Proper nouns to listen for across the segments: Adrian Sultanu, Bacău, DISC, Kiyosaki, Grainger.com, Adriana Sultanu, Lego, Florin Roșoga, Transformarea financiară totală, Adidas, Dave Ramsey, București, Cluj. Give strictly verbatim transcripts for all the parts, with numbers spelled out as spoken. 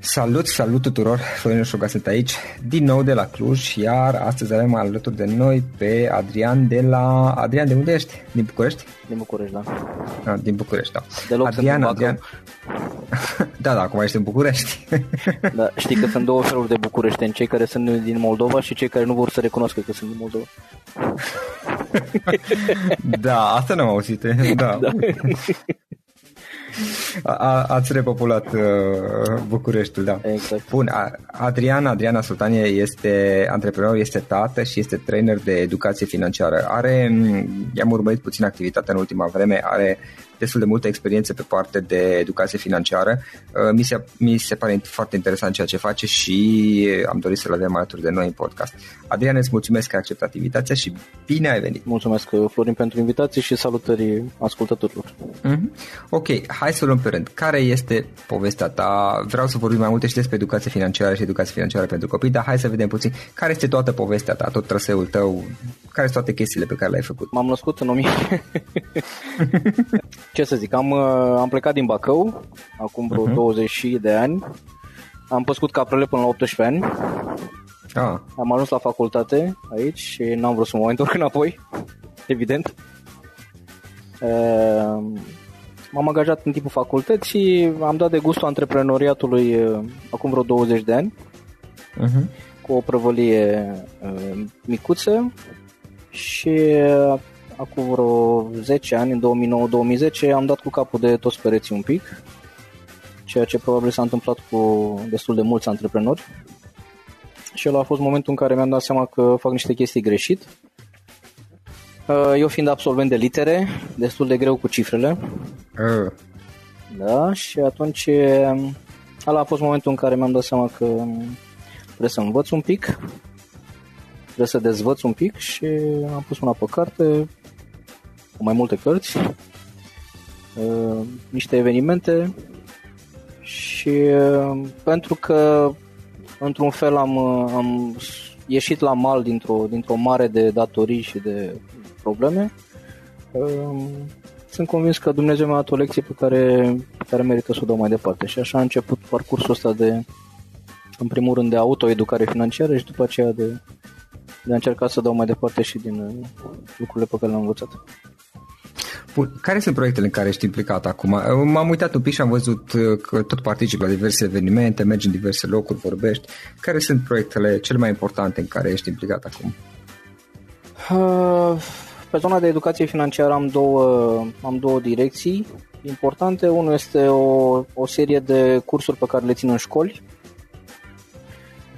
Salut, salut tuturor! Florin Roșoga sunt aici din nou de la Cluj, iar astăzi avem alături de noi pe Adrian de la... Adrian, de unde ești? Din București? Din București, da. A, din București, da. Deloc Adrian, Adrian... Da, da, acum ești în București. Da, știi că sunt două feluri de bucureșteni, cei care sunt din Moldova și cei care nu vor să recunoască că sunt din Moldova. Da, asta n-am auzit, da. Da. A, ați repopulat uh, Bucureștiul, da. Exact. Bun, Adrian, Adriana Sultanu este antreprenor, este tată și este trainer de educație financiară. Are, i-am urmărit puțin activitatea în ultima vreme, are destul de multă experiență pe parte de educație financiară. Uh, mi, se, mi se pare foarte interesant ceea ce face și am dorit să-l avem alături de noi în podcast. Adrian, îți mulțumesc că ai acceptat invitația și bine ai venit. Mulțumesc, Florin, pentru invitație și salutări ascultătorilor. Mm-hmm. Ok, hai să luăm pe rând. Care este povestea ta? Vreau să vorbim mai multe și despre educație financiară și educație financiară pentru copii, dar hai să vedem puțin care este toată povestea ta, tot traseul tău, care sunt toate chestiile pe care le-ai făcut. M-am născut în o mie... Ce să zic, am, am plecat din Bacău, acum vreo uh-huh. douăzeci de ani, am păscut caprele până la optsprezece ani, Ah. Am ajuns la facultate aici și n-am vrut să mă mai întorc înapoi, evident. M-am angajat în timpul facultății, am dat de gustul antreprenoriatului acum vreo douăzeci de ani, uh-huh. cu o prăvălie micuță și acum vreo zece ani, în două mii nouă - două mii zece, am dat cu capul de toți pereții un pic, ceea ce probabil s-a întâmplat cu destul de mulți antreprenori. Și ăla a fost momentul în care mi-am dat seama că fac niște chestii greșit. Eu fiind absolvent de litere, destul de greu cu cifrele. Uh. Da, și atunci ăla a fost momentul în care mi-am dat seama că trebuie să învăț un pic, trebuie să dezvăț un pic și am pus mâna pe carte, cu mai multe cărți, niște evenimente și pentru că într-un fel am, am ieșit la mal dintr-o, dintr-o mare de datorii și de probleme. Sunt convins că Dumnezeu mi-a dat o lecție pe care, pe care merită să o dau mai departe. Și așa a început parcursul ăsta de, în primul rând, de autoeducare financiară și după aceea de, de a încerca să dau mai departe și din lucrurile pe care le-am învățat. Care sunt proiectele în care ești implicat acum? M-am uitat un pic și am văzut că tot participi la diverse evenimente, mergi în diverse locuri, vorbești. Care sunt proiectele cele mai importante în care ești implicat acum? Pe zona de educație financiară am două, am două direcții importante. Unul este o, o serie de cursuri pe care le țin în școli.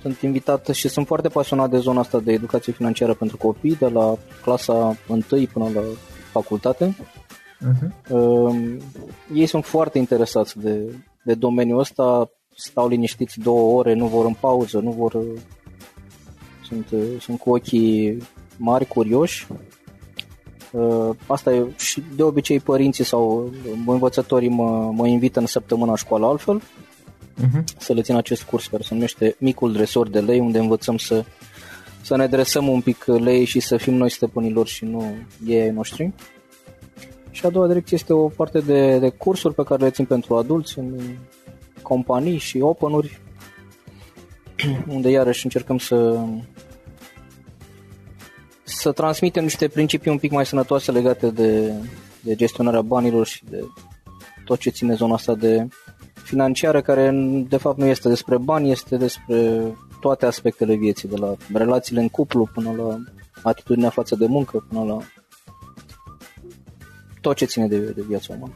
Sunt invitat și sunt foarte pasionat de zona asta de educație financiară pentru copii, de la clasa întâi până la facultate. Uh-huh. Uh, ei sunt foarte interesați de, de domeniul ăsta, stau liniștiți două ore, nu vor în pauză, nu vor, sunt, sunt cu ochii mari, curioși. Uh, asta e, și de obicei părinții sau învățătorii mă, mă invită în săptămâna școală altfel, uh-huh. să le țin acest curs care se numește Micul Dresor de Lei, unde învățăm să să ne dresăm un pic lei și să fim noi stăpânii lor și nu ei ai noștri. Și a doua direcție este o parte de, de cursuri pe care le țin pentru adulți în companii și open-uri, unde iarăși încercăm să să transmitem niște principii un pic mai sănătoase legate de, de gestionarea banilor și de tot ce ține zona asta de financiară, care de fapt nu este despre bani, este despre toate aspectele vieții, de la relațiile în cuplu până la atitudinea față de muncă, până la tot ce ține de, de viața umană.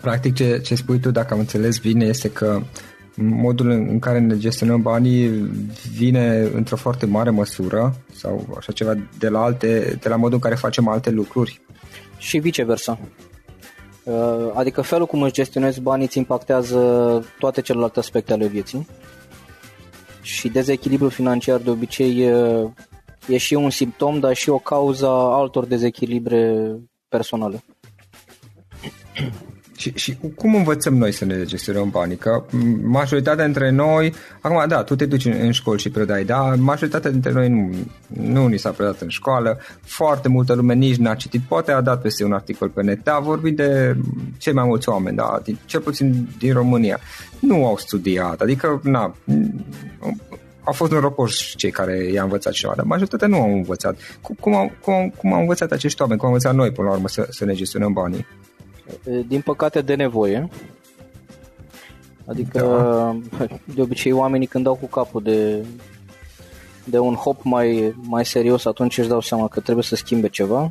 Practic ce, ce spui tu, dacă am înțeles bine, este că modul în care ne gestionăm banii vine într-o foarte mare măsură sau așa ceva de la, alte, de la modul în care facem alte lucruri. Și viceversa. Adică felul cum îți gestionezi banii îți impactează toate celelalte aspecte ale vieții. Și dezechilibrul financiar de obicei e și un simptom, dar și o cauza altor dezechilibre personale. Și, și cum învățăm noi să ne gestionăm banii? Că majoritatea dintre noi, acum da, tu te duci în, în școală și predai, da, majoritatea dintre noi nu, nu ni s-a predat în școală, foarte multă lume nici n-a citit, poate a dat peste un articol pe net, dar vorbim de cei mai mulți oameni, da, din, cel puțin din România, nu au studiat, adică, na, au fost norocoși cei care i-au învățat ceva, dar majoritatea nu au învățat. Cum, cum, au, cum, cum au învățat acești oameni, cum au învățat noi, până la urmă, să, să ne gestionăm banii? Din păcate de nevoie. Adică da. De obicei oamenii când dau cu capul de, de un hop mai, mai serios, atunci își dau seama că trebuie să schimbe ceva,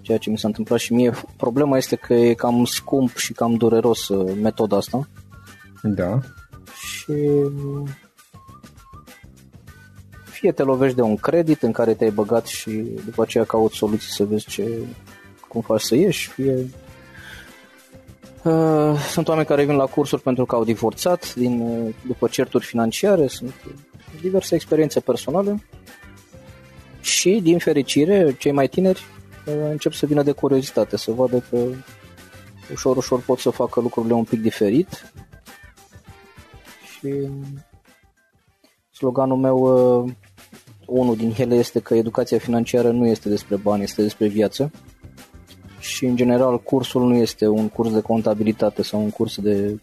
ceea ce mi s-a întâmplat și mie. Problema este că e cam scump și cam dureros metoda asta. Da. Și fie te lovești de un credit în care te-ai băgat și după aceea cauți soluții să vezi ce, cum faci să ieși, fie uh, sunt oameni care vin la cursuri pentru că au divorțat din, după certuri financiare, sunt diverse experiențe personale și, din fericire, cei mai tineri uh, încep să vină de curiozitate, să vadă că ușor, ușor pot să facă lucrurile un pic diferit și sloganul meu, uh, unul din ele este că educația financiară nu este despre bani, este despre viață. Și în general cursul nu este un curs de contabilitate sau un curs de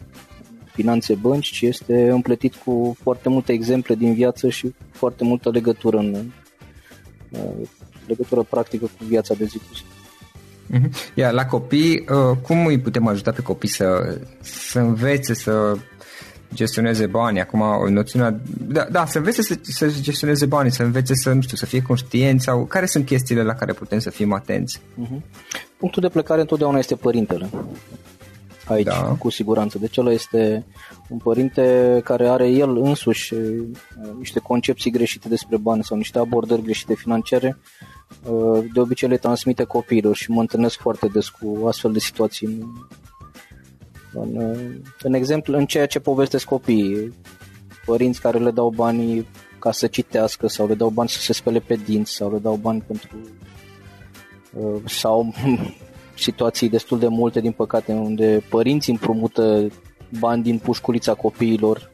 finanțe, bănci, ci este împletit cu foarte multe exemple din viață și foarte multă legătură în legătură practică cu viața de zi cu zi. Iar la copii, cum îi putem ajuta pe copii să, să învețe să gestioneze banii? Acum, noțiunea... Da, da să învețe să, să gestioneze banii, să învețe să, nu știu, să fie conștienți sau... Care sunt chestiile la care putem să fim atenți? Uh-huh. Punctul de plecare întotdeauna este părintele. Aici, da. Cu siguranță. Deci ăla este un părinte care are el însuși niște concepții greșite despre bani sau niște abordări greșite financiare. De obicei le transmite copiilor și mă întâlnesc foarte des cu astfel de situații în, în, în exemplu, în ceea ce povestesc copiii. Părinți care le dau bani ca să citească sau le dau bani să se spele pe dinți sau le dau bani pentru sau situații destul de multe, din păcate, unde părinții împrumută bani din pușculița copiilor.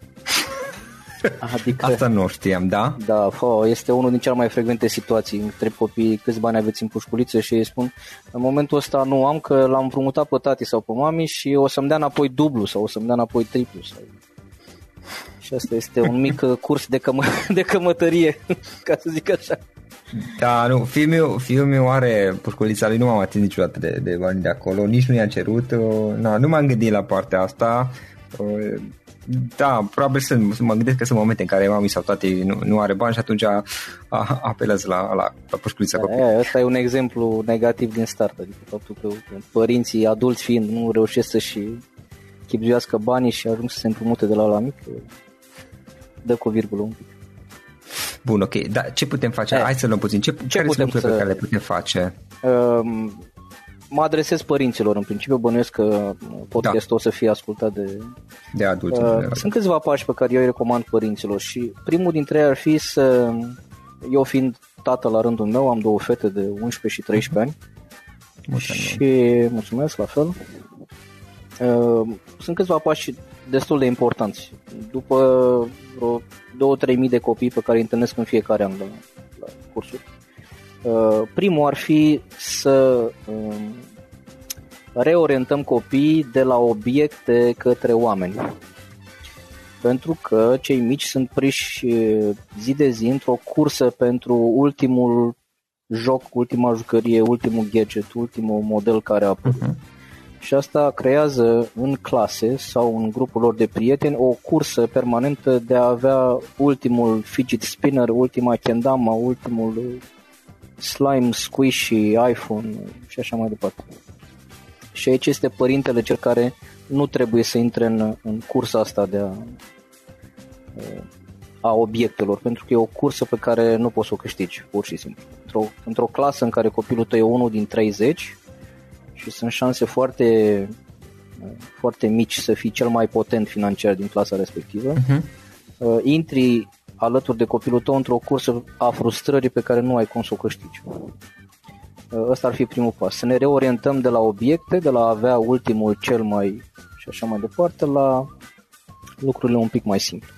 Adică, asta nu știam, da? Da, fă, este unul din cele mai frecvente situații. Întreb copiii câți bani aveți în pușculiță și ei spun în momentul ăsta nu am, că l-am împrumutat pe tati sau pe mami și o să-mi dea înapoi dublu sau o să-mi dea înapoi triplu sau... Și asta este un mic curs de, cămă... de cămătărie, ca să zic așa. Da, nu, fiul meu, fiul meu are pușculița lui, nu m-am atins niciodată de, de bani de acolo, nici nu i-a cerut, na, nu m-am gândit la partea asta. Da, probabil sunt, mă gândesc că sunt momente în care mami sau tati nu, nu are bani și atunci a, a, apelează la, la, la pușculița copiilor. Asta e un exemplu negativ din start, adică faptul că părinții, adulți fiind, nu reușesc să-și chipzuiască banii și ajung să se împrumute de la la mic, dă cu virgulă un pic. Bun, ok, dar ce putem face? Hai să luăm puțin. Ce, ce care putem sunt să... pe care le putem face? Uh, mă adresez părinților, în principiu, bănuiesc că podcastul da. o să fie ascultat de... de adulți. Uh, sunt câțiva pași pe care eu îi recomand părinților și primul dintre ei ar fi să... Eu fiind tată la rândul meu, am două fete de unsprezece și treisprezece ani. Mulțumesc. Și mulțumesc, la fel. Uh, sunt câțiva pași destul de importanți. După vreo două-trei mii de copii pe care îi întâlnesc în fiecare an la, la cursuri. Uh, primul ar fi să uh, reorientăm copiii de la obiecte către oameni. Pentru că cei mici sunt priși zi de zi într-o cursă pentru ultimul joc, ultima jucărie, ultimul gadget, ultimul model care a apărut. Uh-huh. Și asta creează în clase sau în grupul lor de prieteni o cursă permanentă de a avea ultimul fidget spinner, ultima kendama, ultimul slime squishy, iPhone și așa mai departe. Și aici este părintele cel care nu trebuie să intre în, în cursa asta de a, a obiectelor, pentru că e o cursă pe care nu poți să o câștigi, pur și simplu. Într-o, într-o clasă în care copilul tău e unul din treizeci, și sunt șanse foarte, foarte mici să fii cel mai potent financiar din clasa respectivă. Uh-huh. Intri alături de copilul tău într-o cursă a frustrării pe care nu ai cum să o câștigi. Ăsta ar fi primul pas. Să ne reorientăm de la obiecte, de la a avea ultimul, cel mai și așa mai departe, la lucrurile un pic mai simple.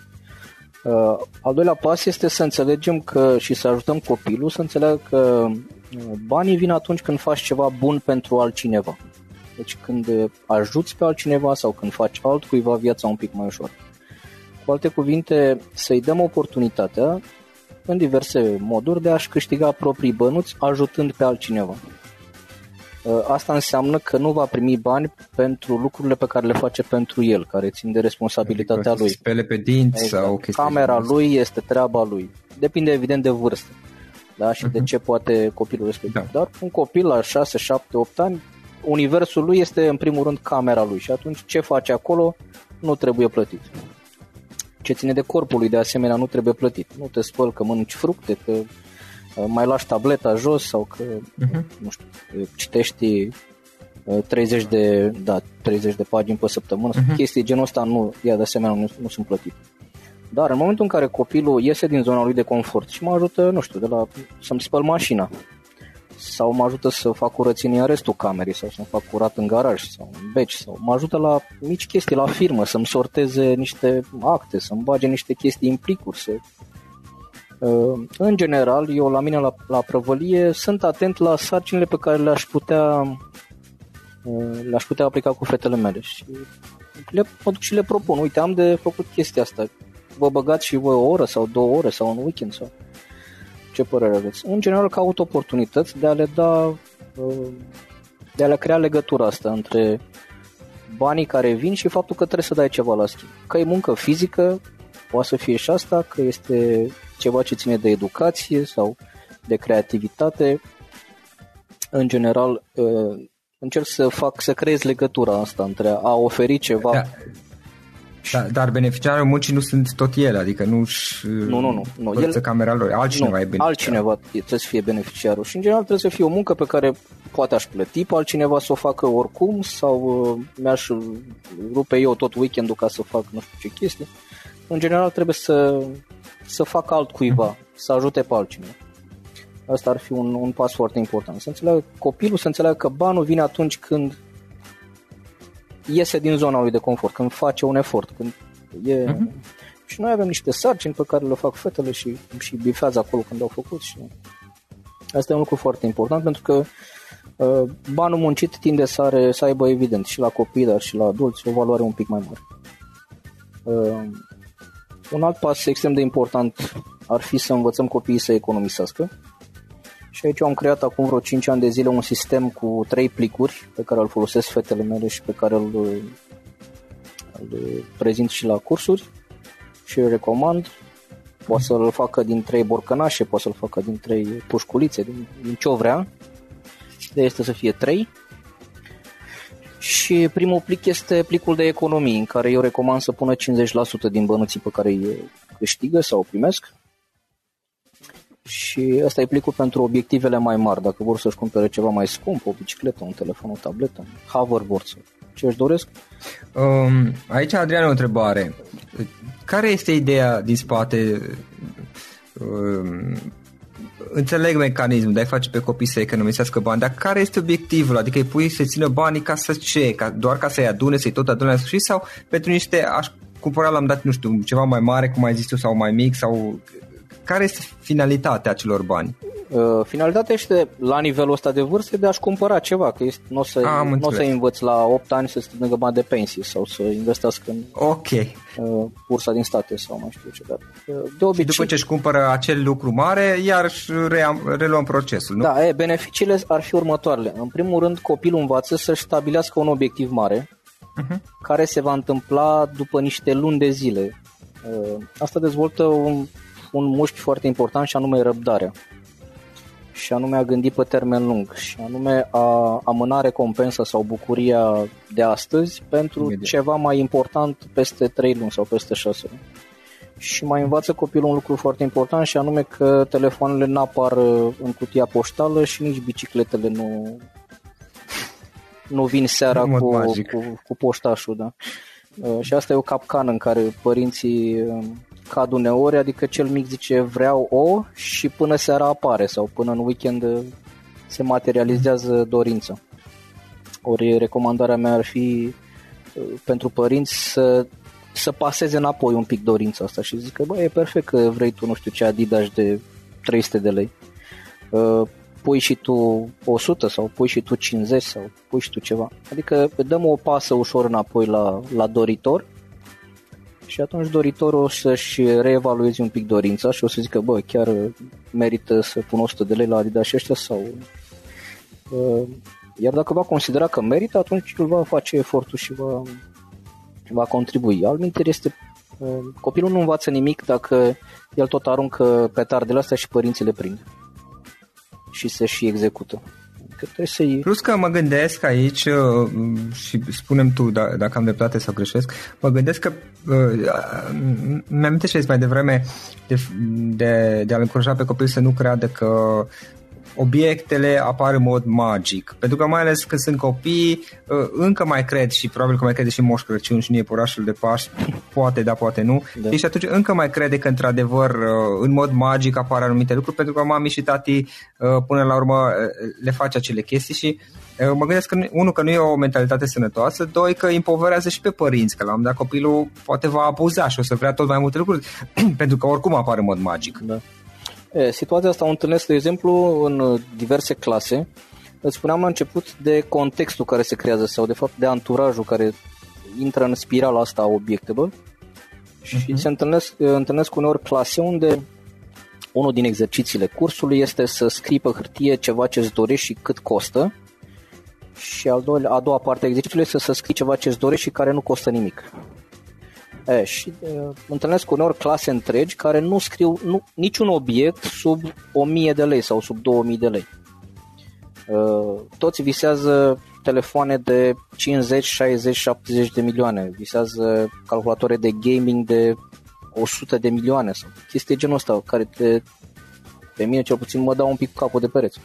Al doilea pas este să înțelegem că și să ajutăm copilul să înțeleagă că banii vin atunci când faci ceva bun pentru altcineva. Deci când ajuți pe altcineva sau când faci altcuiva viața un pic mai ușor. Cu alte cuvinte, să-i dăm oportunitatea în diverse moduri de a-și câștiga proprii bănuți ajutând pe altcineva. Asta înseamnă că nu va primi bani pentru lucrurile pe care le face pentru el, care țin de responsabilitatea adică lui. Spele pe dinți exact. Sau camera lui este treaba lui. Depinde evident de vârstă. Da, și uh-huh. de ce poate copilul respectiv. Da. Dar un copil la șase, șapte, opt ani, universul lui este în primul rând camera lui și atunci ce face acolo nu trebuie plătit. Ce ține de corpul lui de asemenea nu trebuie plătit. Nu te spăl că mănânci fructe, că mai lași tableta jos sau că uh-huh. nu știu, citești treizeci de, da, treizeci de pagini pe săptămână. Uh-huh. Chestii genul ăsta nu, ia de asemenea nu, nu sunt plătite. Dar în momentul în care copilul iese din zona lui de confort și mă ajută, nu știu, de la să-mi spăl mașina sau mă ajută să fac curățenie în restul camerei sau să-mi fac curat în garaj sau în beci sau mă ajută la mici chestii, la firmă, să-mi sorteze niște acte, să-mi bage niște chestii în plicuri. Să... În general, eu la mine la, la prăvălie sunt atent la sarcinile pe care le-aș putea, le-aș putea aplica cu fetele mele și le aduc și le propun. Uite, am de făcut chestia asta. Vă băgați și voi o oră sau două ore sau un weekend sau ce părere aveți? În general caut oportunități de a le da, de a le crea legătura asta între banii care vin și faptul că trebuie să dai ceva la schimb. Că e muncă fizică, poate să fie și asta, că este ceva ce ține de educație sau de creativitate. În general încerc să fac, să creez legătura asta între a oferi ceva. Da. Da, dar beneficiarul muncii nu sunt tot ele, adică nu-și nu, nu, nu, nu. Părță El, camera lor, altcineva nu, e beneficiarul. Altcineva trebuie să fie beneficiarul și în general trebuie să fie o muncă pe care poate aș plăti pe altcineva să o facă oricum sau mi-aș rupe eu tot weekendul ca să fac nu știu ce chestii. În general trebuie să, să fac altcuiva, mm-hmm. să ajute pe altcineva. Asta ar fi un, un pas foarte important. Să înțeleagă copilul, să înțeleagă că banul vine atunci când iese din zona lui de confort, când face un efort, când e... Uh-huh. Și noi avem niște sarcini pe care le fac fetele și, și bifează acolo când au făcut și asta e un lucru foarte important pentru că uh, banul muncit tinde să, are, să aibă evident și la copii, dar și la adulți o valoare un pic mai mare. Uh, un alt pas extrem de important ar fi să învățăm copiii să economisească. Și aici am creat acum vreo cinci ani de zile un sistem cu trei plicuri pe care îl folosesc fetele mele și pe care îl, îl prezint și la cursuri și îl recomand. Poate să-l facă din trei borcănașe, poate să-l facă din trei pușculițe, din, din ce-o vrea. De este să fie trei. Și primul plic este plicul de economii, în care eu recomand să pună cincizeci la sută din bănuții pe care îi câștigă sau primesc. Și ăsta e plicul pentru obiectivele mai mari, dacă vor să-și cumpere ceva mai scump, o bicicletă, un telefon, o tabletă, un hoverboard, ce își doresc. Um, aici, Adrian, o întrebare. Care este ideea din spate? Um, înțeleg mecanismul de a-i face pe copii să economisească bani, dar care este obiectivul? Adică îi pui să țină banii ca să ce? Ca, doar ca să-i adune, să-i tot adune la sfârșit sau pentru niște, aș cumpăra la un dat, nu știu, ceva mai mare, cum ai zis tu, sau mai mic, sau... Care este finalitatea acelor bani? Finalitatea este la nivelul ăsta de vârstă de a-și cumpăra ceva, că nu o să, A, n-o să învăți la opt ani să strângă bani de pensie sau să investească în okay. bursa din state sau mai știu ce. Dar de obicei, după ce își cumpără acel lucru mare, iar reluăm procesul, nu? Da, e, beneficiile ar fi următoarele. În primul rând, copilul învață să-și stabilească un obiectiv mare, uh-huh. care se va întâmpla după niște luni de zile. Asta dezvoltă un... un mușchi foarte important și anume răbdarea și anume a gândi pe termen lung și anume a amâna recompensa sau bucuria de astăzi pentru Imediat. Ceva mai important peste trei luni sau peste șase luni. Și mai învață copilul un lucru foarte important și anume că telefoanele n-apar în cutia poștală și nici bicicletele nu, nu vin seara cu, cu, cu poștașul, da. Și asta e o capcană în care părinții cad uneori, adică cel mic zice vreau o și până seara apare sau până în weekend se materializează dorința. Ori recomandarea mea ar fi pentru părinți să, să paseze înapoi un pic dorința asta și zic că bă, e perfect că vrei tu nu știu ce Adidas de trei sute de lei, pui și tu o sută sau pui și tu cincizeci sau pui și tu ceva, adică dăm o pasă ușor înapoi la, la doritor. Și atunci doritorul o să-și reevalueze un pic dorința și o să zică, bă, chiar merită să pun o sută de lei la Adidas și ăștia sau... Iar dacă va considera că merită, atunci îl va face efortul și va, va contribui. Altminteri este, copilul nu învață nimic dacă el tot aruncă petardele astea și părinții le prind și se și execută. Că să-i... Plus că mă gândesc aici și spune-mi tu d- dacă am dreptate sau greșesc, mă gândesc că mi-am amintește mai devreme de, de, de a-l încuraja pe copil să nu creadă că obiectele apar în mod magic, pentru că mai ales când sunt copii încă mai cred și probabil că mai crede și Moș Crăciun și Niepurașul Purașul de Paști, poate da, poate nu, da. Și atunci încă mai crede că într-adevăr în mod magic apar anumite lucruri, pentru că mami și tati până la urmă le face acele chestii și mă gândesc că unul că nu e o mentalitate sănătoasă, doi că împoverează și pe părinți, că la un moment dat copilul poate va abuza și o să vrea tot mai multe lucruri pentru că oricum apar în mod magic, da. E, situația asta o întâlnesc, de exemplu, în diverse clase. Îți spuneam la început de contextul care se creează sau, de fapt, de anturajul care intră în spirala asta a obiectelor și uh-huh. se întâlnesc, întâlnesc uneori clase unde unul din exercițiile cursului este să scrii pe hârtie ceva ce îți dorești și cât costă, și al doilea, a doua parte a exercițiului este să scrii ceva ce îți dorești și care nu costă nimic. E, și e, întâlnesc uneori clase întregi care nu scriu nu, niciun obiect sub o mie de lei sau sub două mii de lei. E, toți visează telefoane de cincizeci, șaizeci, șaptezeci de milioane, visează calculatoare de gaming de o sută de milioane sau chestii genul ăsta, care te, pe mine cel puțin mă dau un pic capul de pereți.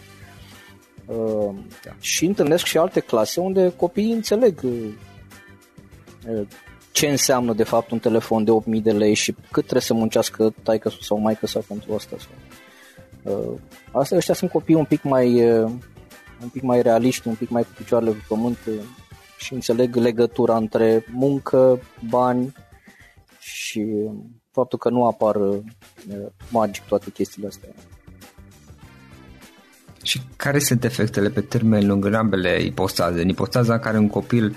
Uh, da. Și întâlnesc și alte clase unde copiii înțeleg uh, ce înseamnă de fapt un telefon de opt mii de lei și cât trebuie să muncească taică-sul sau maică-sa pentru asta. Uh, astea, ăștia sunt copii un pic mai uh, un pic mai realiști, un pic mai cu picioarele pe pământ uh, și înțeleg legătura între muncă, bani și uh, faptul că nu apar uh, magic toate chestiile astea. Și care sunt efectele pe termen lung în ambele ipostaze? În ipostaza în care un copil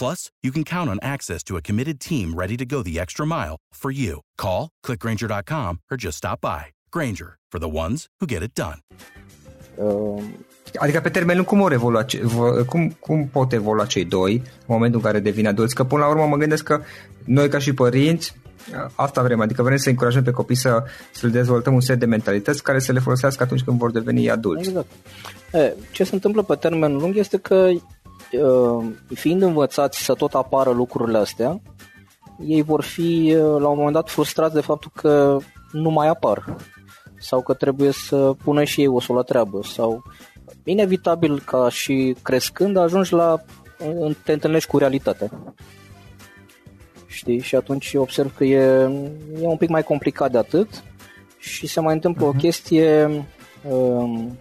Plus, you can count on access to a committed team ready to go the extra mile for you. Call, click Grainger dot com, or just stop by. Grainger, for the ones who get it done. Um... Adică pe termen lung cum, or evolua, cum, cum pot evolua cei doi în momentul în care devin adulți? Că până la urmă mă gândesc că noi ca și părinți asta vrem, adică vrem să încurajăm pe copii să, să le dezvoltăm un set de mentalități care să le folosească atunci când vor deveni adulți. Exact. E, ce se întâmplă pe termen lung este că fiind învățați să tot apară lucrurile astea, ei vor fi la un moment dat frustrați de faptul că nu mai apar sau că trebuie să pună și ei osul la treabă sau inevitabil ca și crescând ajungi la, te întâlnești cu realitatea. Știi? Și atunci observ că e, e un pic mai complicat de atât și se mai întâmplă uh-huh. o chestie, um,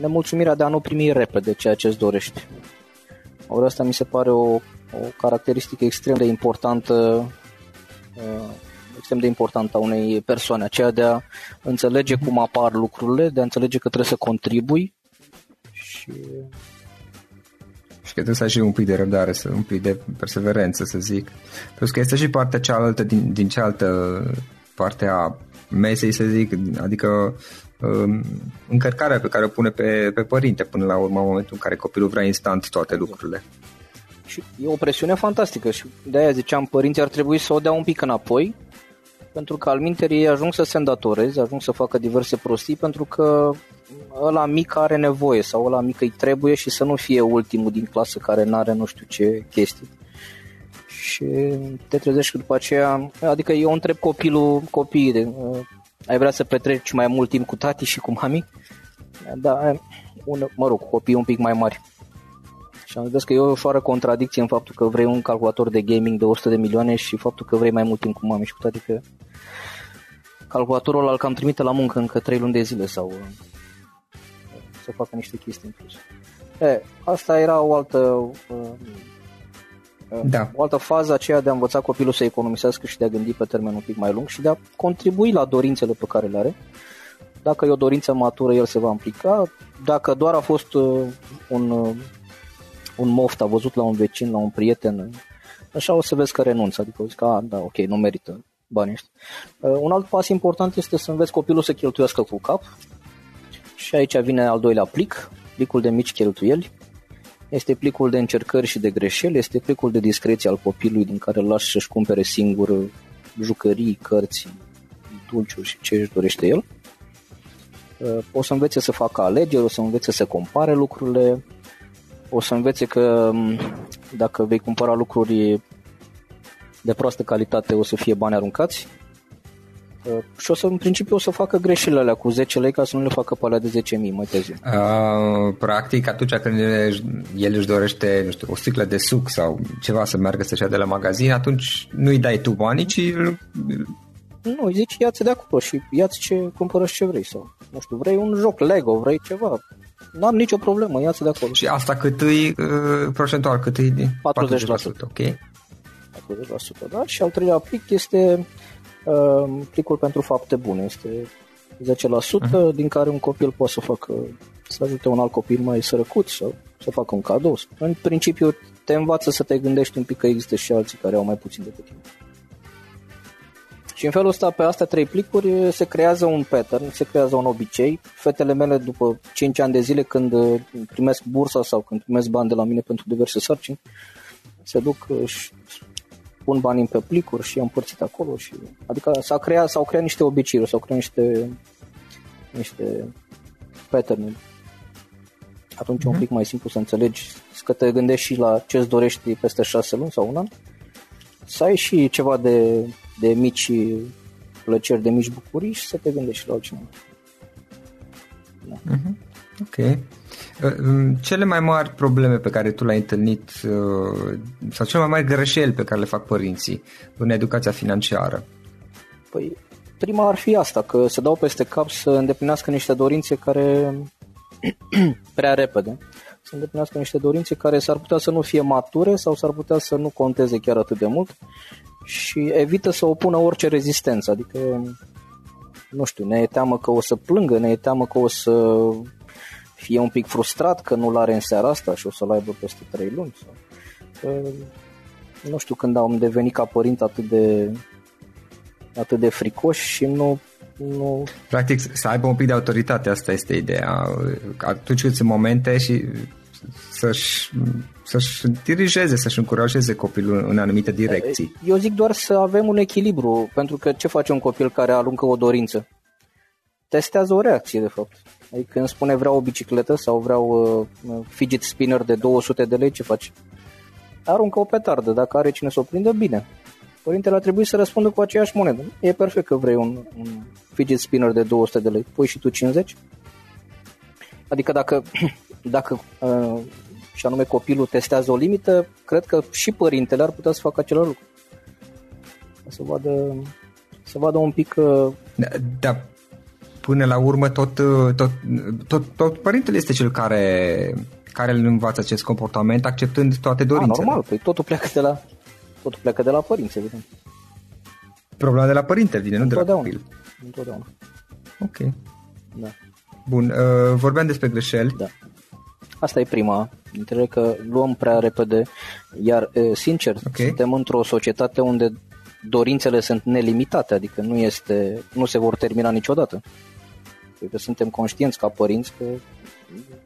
nemulțumirea de a nu primi repede ceea ce îți dorești. Ori asta mi se pare o, o caracteristică extrem de importantă, uh, extrem de importantă a unei persoane, aceea de a înțelege uh-huh. cum apar lucrurile, de a înțelege că trebuie să contribui și... că trebuie să ai și un pic de răbdare, un pic de perseverență, să zic. Plus că este și partea cealaltă, din, din cealaltă parte a mesei, să zic, adică um, încărcarea pe care o pune pe, pe părinte până la urmă, în momentul în care copilul vrea instant toate lucrurile. Și e o presiune fantastică și de-aia ziceam, părinții ar trebui să o dea un pic înapoi, pentru că altminteri ei ajung să se îndatoreze, ajung să facă diverse prostii, pentru că ăla mic are nevoie sau ăla mic îi trebuie și să nu fie ultimul din clasă care n-are nu știu ce chestii. Și te trezești după aceea, adică eu întreb copilul, copiii, de, ai vrea să petreci mai mult timp cu tati și cu mami? Da, un, mă rog, copii un pic mai mari. Și am zis că e o ușoară contradicție în faptul că vrei un calculator de gaming de o sută de milioane și faptul că vrei mai mult timp cu mami și cu tati, că calculatorul ăla îl cam trimite la muncă încă trei luni de zile sau să facă niște chestii în plus. E, asta era o altă uh, da. o altă fază, aceea de a învăța copilul să economisească și de a gândi pe termen un pic mai lung și de a contribui la dorințele pe care le are. Dacă e o dorință matură, el se va implica. Dacă doar a fost uh, un uh, un moft, a văzut la un vecin, la un prieten, așa o să vezi că renunță, adică zic că, a, da, ok, nu merită banii ăștia. Uh, un alt pas important este să înveți copilul să cheltuiască cu cap. Și aici vine al doilea plic, plicul de mici cheltuieli. Este plicul de încercări și de greșeli, este plicul de discreție al copilului din care îl lași să-și cumpere singur jucării, cărți, dulciuri și ce își dorește el. O să învețe să facă alegeri, o să învețe să compare lucrurile, o să învețe că dacă vei cumpăra lucruri de proastă calitate o să fie bani aruncați. Și o să, în principiu, o să facă greșelile alea cu zece lei ca să nu le facă pe alea de zece mii mai târziu. Uh, practic, atunci când el își dorește, nu știu, o sticlă de suc sau ceva să meargă să-și ia de la magazin, atunci nu-i dai tu banii, ci Nu, zici, ia-ți de acolo și ia-ți ce cumpărăși ce vrei sau, nu știu, vrei un joc Lego, vrei ceva, n-am nicio problemă, ia-ți de acolo. Și asta cât e procentual, cât e? patruzeci la sută. patruzeci la sută, ok. patruzeci la sută, da? Și al treilea plic este uh, plicul pentru fapte bune, este zece la sută uh-huh. din care un copil poate să facă, să ajute un alt copil mai sărăcut sau să facă un cadou. În principiu te învață să te gândești un pic că există și alții care au mai puțin decât tine. Și în felul ăsta, pe astea trei plicuri, se creează un pattern, se creează un obicei. Fetele mele, după cinci ani de zile, când primesc bursa sau când primesc bani de la mine pentru diverse sarcini, se duc și pun banii pe plicuri și i-am împărțit acolo. Și, adică s-au creat, s-au creat niște obiceiuri, s-au creat niște, niște pattern-uri. Atunci mm-hmm. un plic mai simplu să înțelegi, că te gândești și la ce-ți dorești peste șase luni sau un an, să ai și ceva de... de mici plăceri, de mici bucurii și să te gândești la altceva. Da. Mm-hmm. Ok. Cele mai mari probleme pe care tu le-ai întâlnit sau cele mai mari greșeli pe care le fac părinții în educația financiară? Păi, prima ar fi asta, că se dau peste cap să îndeplinească niște dorințe care prea repede. Să îndeplinească niște dorințe care s-ar putea să nu fie mature sau s-ar putea să nu conteze chiar atât de mult. Și evită să opună orice rezistență, adică, nu știu, ne e teamă că o să plângă, ne e teamă că o să fie un pic frustrat că nu l-are în seara asta și o să-l aibă peste trei luni. Sau, că, nu știu, când am devenit ca părinte atât de, atât de fricoși și nu, nu... Practic să aibă un pic de autoritate, asta este ideea, atunci îți momente și... Să-și, să-și dirigeze, să-și încurajeze copilul în anumite direcții. Eu zic doar să avem un echilibru, pentru că ce face un copil care aruncă o dorință? Testează o reacție, de fapt. Adică când spune vreau o bicicletă sau vreau uh, fidget spinner de două sute de lei, ce faci? Aruncă o petardă, dacă are cine să o prindă, bine. Părintele a trebuit să răspundă cu aceeași monedă. E perfect că vrei un, un fidget spinner de două sute de lei, pui și tu cincizeci. Adică dacă... Dacă, uh, și anume, copilul testează o limită, cred că și părintele ar putea să facă același lucru. Să vadă, să vadă un pic... Uh... Da, da, până la urmă tot, tot, tot, tot părintele este cel care, care îl învață acest comportament, acceptând toate dorințele. A, normal, păi totul pleacă de la, totul pleacă de la părinți, evident. Problema de la părinte vine, nu de la copil. Întotdeauna. Ok. Da. Bun, uh, vorbeam despre greșeli. Da. Asta e prima, între că luăm prea repede, iar sincer, okay. suntem într-o societate unde dorințele sunt nelimitate, adică nu, este, nu se vor termina niciodată. Cred că suntem conștienți ca părinți că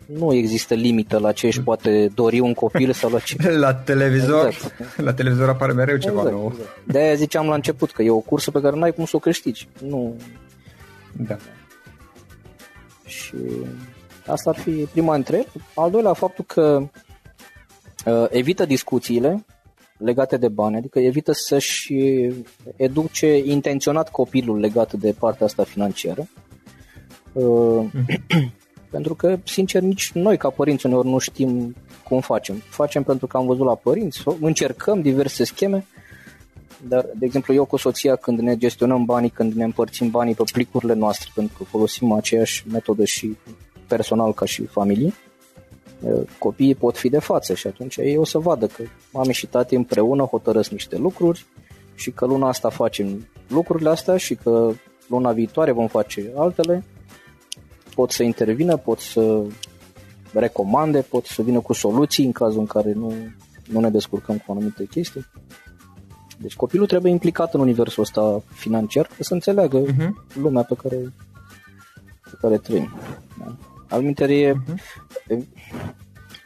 nu există limită la ce își poate dori un copil sau la ce... La televizor, exact. La televizor apare mereu ceva exact, nou. Exact. De-aia ziceam la început că e o cursă pe care n-ai cum să o câștigi. Nu... Da. Și... Asta ar fi prima dintre ele. Al doilea, faptul că uh, evită discuțiile legate de bani, adică evită să-și educe intenționat copilul legat de partea asta financiară. Uh, pentru că, sincer, nici noi ca părinți uneori nu știm cum facem. Facem pentru că am văzut la părinți, încercăm diverse scheme, dar, de exemplu, eu cu soția, când ne gestionăm banii, când ne împărțim banii pe plicurile noastre, pentru că folosim aceeași metodă și... personal ca și familie, copiii pot fi de față și atunci ei o să vadă că mami și tati împreună hotărăsc niște lucruri și că luna asta facem lucrurile astea și că luna viitoare vom face altele, pot să intervină, pot să recomande, pot să vină cu soluții în cazul în care nu, nu ne descurcăm cu anumite chestii. Deci copilul trebuie implicat în universul ăsta financiar ca să înțeleagă uh-huh. lumea pe care, pe care trăim. Da. Alminterie, uh-huh.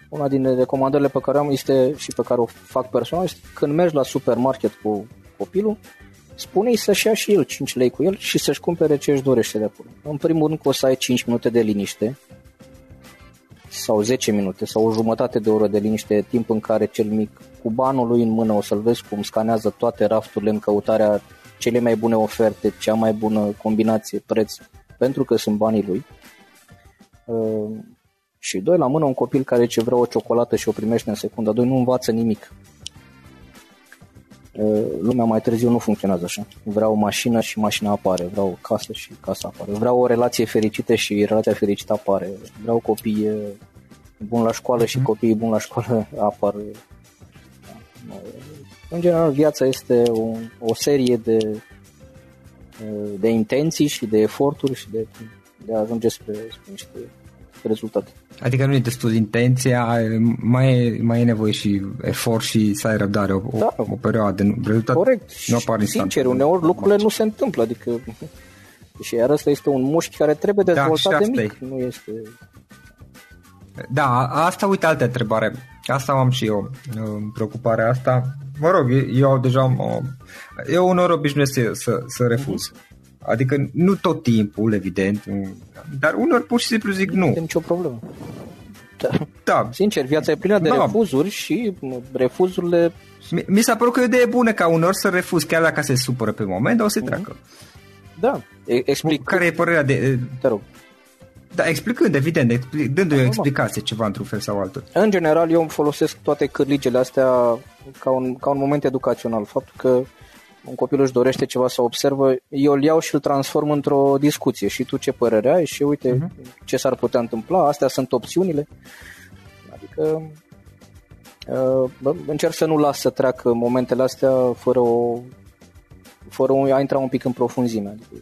una din recomandările pe care am este și pe care o fac personal este când mergi la supermarket cu copilul, spune-i să-și ia și el cinci lei cu el și să-și cumpere ce își dorește de acolo. În primul rând că o să ai cinci minute de liniște sau zece minute sau o jumătate de oră de liniște, timp în care cel mic cu banul lui în mână o să-l vezi cum scanează toate rafturile în căutarea cele mai bune oferte, cea mai bună combinație preț, pentru că sunt banii lui. Uh, și doi, la mână un copil care ce vrea o ciocolată și o primește în secunda doi nu învață nimic. Lumea mai târziu nu funcționează așa. Vreau o mașină și mașina apare, vreau o casă și casa apare, vreau o relație fericită și relația fericită apare, vreau copii buni la școală și copiii buni la școală apar. În general, viața este o, o serie de, de intenții și de eforturi și de, de a ajunge spre, spre niște rezultate. Adică nu e destul de intenția, mai e, mai e nevoie și efort și să ai răbdare o, da. o, o perioadă. Rezultat corect. Nu apar instant. Sincer, uneori lucrurile nu se întâmplă. Adică, și iar ăsta este un mușchi care trebuie dezvoltat da, de mic. Nu este... Da, asta, uite, altă întrebare. Asta am și eu, preocuparea asta. Mă rog, eu deja eu uneori obișnuiesc să, să, să refuz. Adică nu tot timpul, evident, dar uneori pur și simplu zic nu. Nu este nicio problemă. Da. Da. Sincer, viața e plină de da. refuzuri și refuzurile... Mi, mi s-a părut că e o idee bună ca uneori să refuz, chiar dacă se supără pe moment, dar o să-i uh-huh. treacă. Da, explic. Care e părerea de... Te rog. Da, explicând, evident, expli- dându-i o explicație ceva într-un fel sau altul. În general, eu folosesc toate cârligele astea ca un, ca un moment educațional. Faptul că un copil își dorește ceva să observă, eu îl iau și îl transform într-o discuție. Și tu ce părere ai și uite uh-huh. ce s-ar putea întâmpla, astea sunt opțiunile. Adică bă, încerc să nu las să treacă momentele astea fără, o, fără a intra un pic în profunzime. Adică...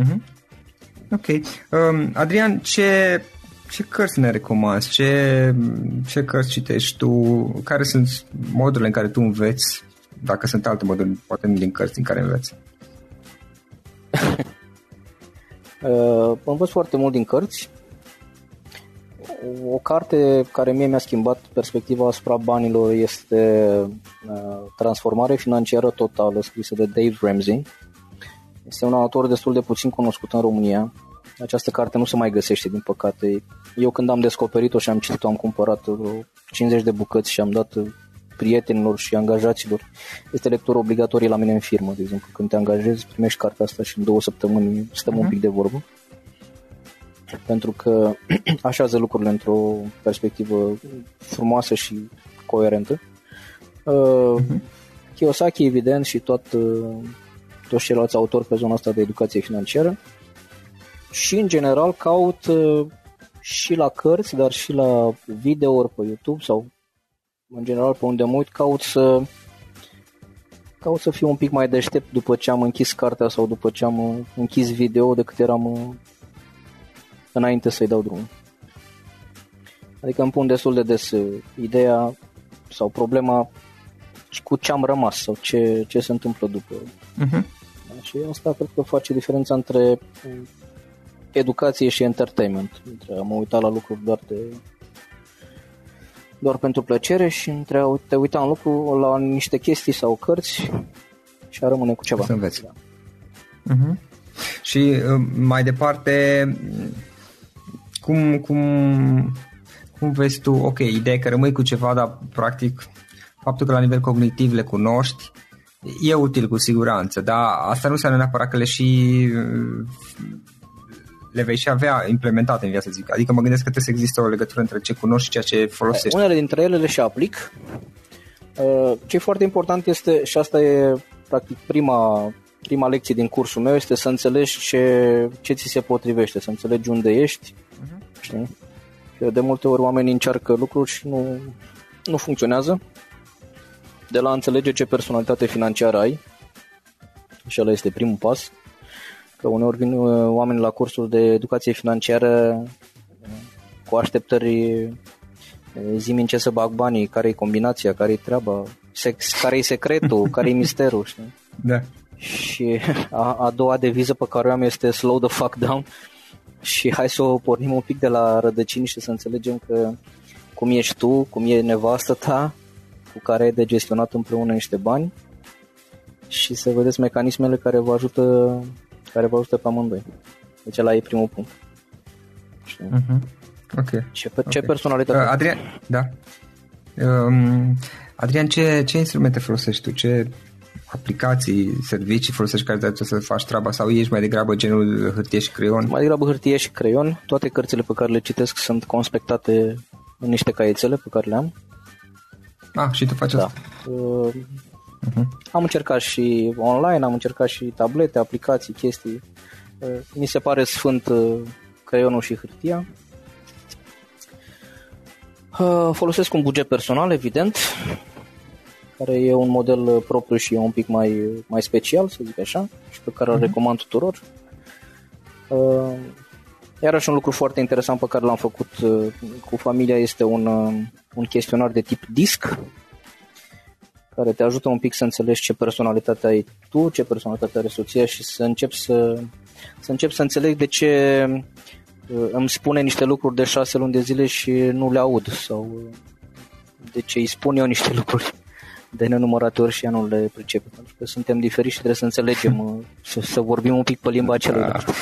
Uh-huh. Ok. Um, Adrian, ce, ce cărți ne recomanzi? Ce, ce cărți citești tu? Care sunt modurile în care tu înveți? Dacă sunt alte moduri, poate din cărți în care înveți. uh, învăț foarte mult din cărți. O carte care mie mi-a schimbat perspectiva asupra banilor este uh, Transformarea financiară totală, scrisă de Dave Ramsey. Este un autor destul de puțin cunoscut în România. Această carte nu se mai găsește, din păcate. Eu când am descoperit-o și am citit-o, am cumpărat cincizeci de bucăți și am dat prietenilor și angajaților. Este lectură obligatorie la mine în firmă, de exemplu. Când te angajezi, primești cartea asta și în două săptămâni stăm uh-huh. un pic de vorbă. Pentru că așează lucrurile într-o perspectivă frumoasă și coerentă. Uh-huh. Kiyosaki, evident, și toată... toți ceilalți autori pe zona asta de educație financiară și în general caut și la cărți, dar și la videouri pe YouTube sau în general pe unde mă uit, caut să caut să fiu un pic mai deștept după ce am închis cartea sau după ce am închis video decât eram înainte să-i dau drumul. Adică îmi pun destul de des ideea sau problema cu ce am rămas sau ce, ce se întâmplă după. Uh-huh. Da, și asta cred că face diferența între educație și entertainment, între a mă uita la lucruri doar, de, doar pentru plăcere și între a te uita în lucru la niște chestii sau cărți și a rămâne cu ceva. Să înveți. Da. Uh-huh. Și mai departe, cum, cum, cum vezi tu, ok, ideea că rămâi cu ceva, dar practic faptul că la nivel cognitiv le cunoști e util cu siguranță, dar asta nu înseamnă neapărat că le și le vei și avea implementate în viața zic. Adică mă gândesc că trebuie să există o legătură între ce cunoști și ceea ce folosești. Unele dintre ele le și aplic. Ce e foarte important este, și asta e practic prima, prima lecție din cursul meu, este să înțelegi ce, ce ți se potrivește, să înțelegi unde ești. Uh-huh. Știi? De multe ori oamenii încearcă lucruri și nu, nu funcționează. De la înțelege ce personalitate financiară ai, și ăla este primul pas, că uneori vin oameni la cursuri de educație financiară cu așteptări, zi-mi în ce să bag banii, care e combinația, care e treaba, care e secretul, care e misterul, știi? Da. Și a, a doua deviză pe care o am este slow the fuck down și hai să o pornim un pic de la rădăcini și să înțelegem că cum ești tu, cum e nevastă ta, cu care ai de gestionat împreună niște bani și să vedeți mecanismele care vă ajută, care vă ajută pe amândoi. Deci ăla e primul punct. Uh-huh. Okay. Ce, okay. ce personalitate? Uh, Adrian, da. Um, Adrian, ce, ce instrumente folosești tu? Ce aplicații, servicii folosești care trebuie să faci treaba sau ești mai degrabă genul hârtie și creion? Mai degrabă hârtie și creion. Toate cărțile pe care le citesc sunt conspectate în niște caietele pe care le am. Ah, și tu faci da. asta. Uh-huh. Am încercat și online, am încercat și tablete, aplicații, chestii. Mi se pare sfânt creionul și hârtia. Folosesc un buget personal, evident, care e un model propriu și e un pic mai, mai special, să zic așa, și pe care îl recomand tuturor. Iarăși un lucru foarte interesant pe care l-am făcut cu familia este un, un chestionar de tip D I S C, care te ajută un pic să înțelegi ce personalitate ai tu, ce personalitate are soția și să începi să, să, încep să înțelegi de ce îmi spune niște lucruri de șase luni de zile și nu le aud, sau de ce îi spun eu niște lucruri de nenumărate ori și ea nu le pricepe, pentru că suntem diferiți și trebuie să înțelegem, să, să vorbim un pic pe limba celuilalt. Da,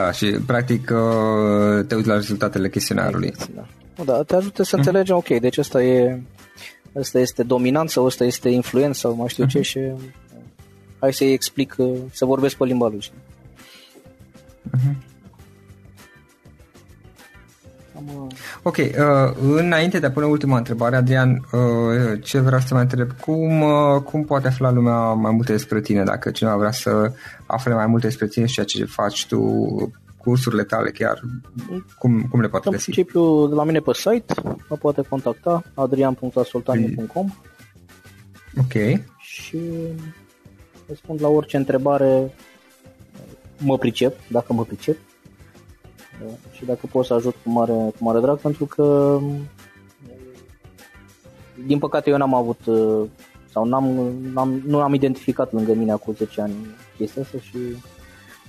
da, și practic te uiți la rezultatele chestionarului. Da, da, te ajută să înțelegem, ok, deci asta e, asta este dominant sau asta este influent sau mai știu ce, și hai să-i explic, să vorbesc pe limba lui. Mhm. Ok, uh, înainte de a pune ultima întrebare, Adrian, uh, ce vreau să mai întreb, cum, uh, cum poate afla lumea mai multe despre tine? Dacă cineva vrea să afle mai multe despre tine și ceea ce faci tu, cursurile tale chiar, cum, cum le poate găsi? În principiu, de la mine pe site, mă poate contacta, adrian punct sultanu punct com. Ok. Și răspund la orice întrebare, mă pricep, dacă mă pricep. Și dacă pot să ajut cu mare, cu mare drag, pentru că din păcate eu n-am avut sau n-am, n-am, nu am identificat lângă mine acum zece ani chestia asta și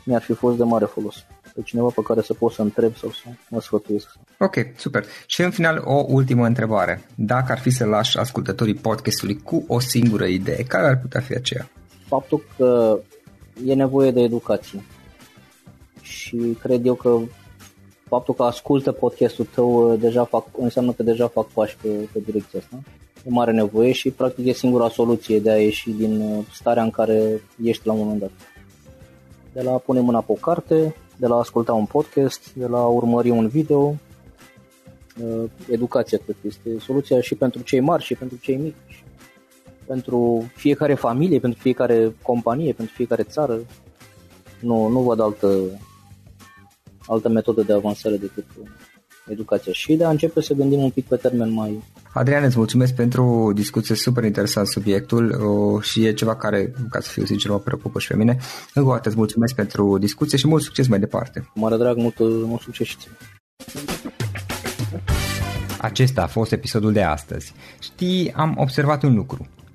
mi-ar fi fost de mare folos pe cineva pe care să pot să întreb sau să mă sfătuiesc. Ok, super. Și în final o ultimă întrebare. Dacă ar fi să lași ascultătorii podcastului cu o singură idee, care ar putea fi aceea? Faptul că e nevoie de educație și cred eu că faptul că ascultă podcastul tău deja fac, înseamnă că deja fac pași pe, pe direcția asta. E mare nevoie și practic e singura soluție de a ieși din starea în care ești la un moment dat. De la a pune mâna pe o carte, de la a asculta un podcast, de la a urmări un video, educația cred că este soluția și pentru cei mari și pentru cei mici, pentru fiecare familie, pentru fiecare companie, pentru fiecare țară. Nu, nu văd altă... altă metodă de avansare decât educația și de a începe să gândim un pic pe termen mai... Adrian, îți mulțumesc pentru discuție, super interesant subiectul uh, și e ceva care, ca să fiu sincer, mă preocupă și pe mine. Încă o dată îți mulțumesc pentru discuție și mult succes mai departe. Mare drag, mult, mult succes și ție. Acesta a fost episodul de astăzi. Știi, am observat un lucru.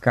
că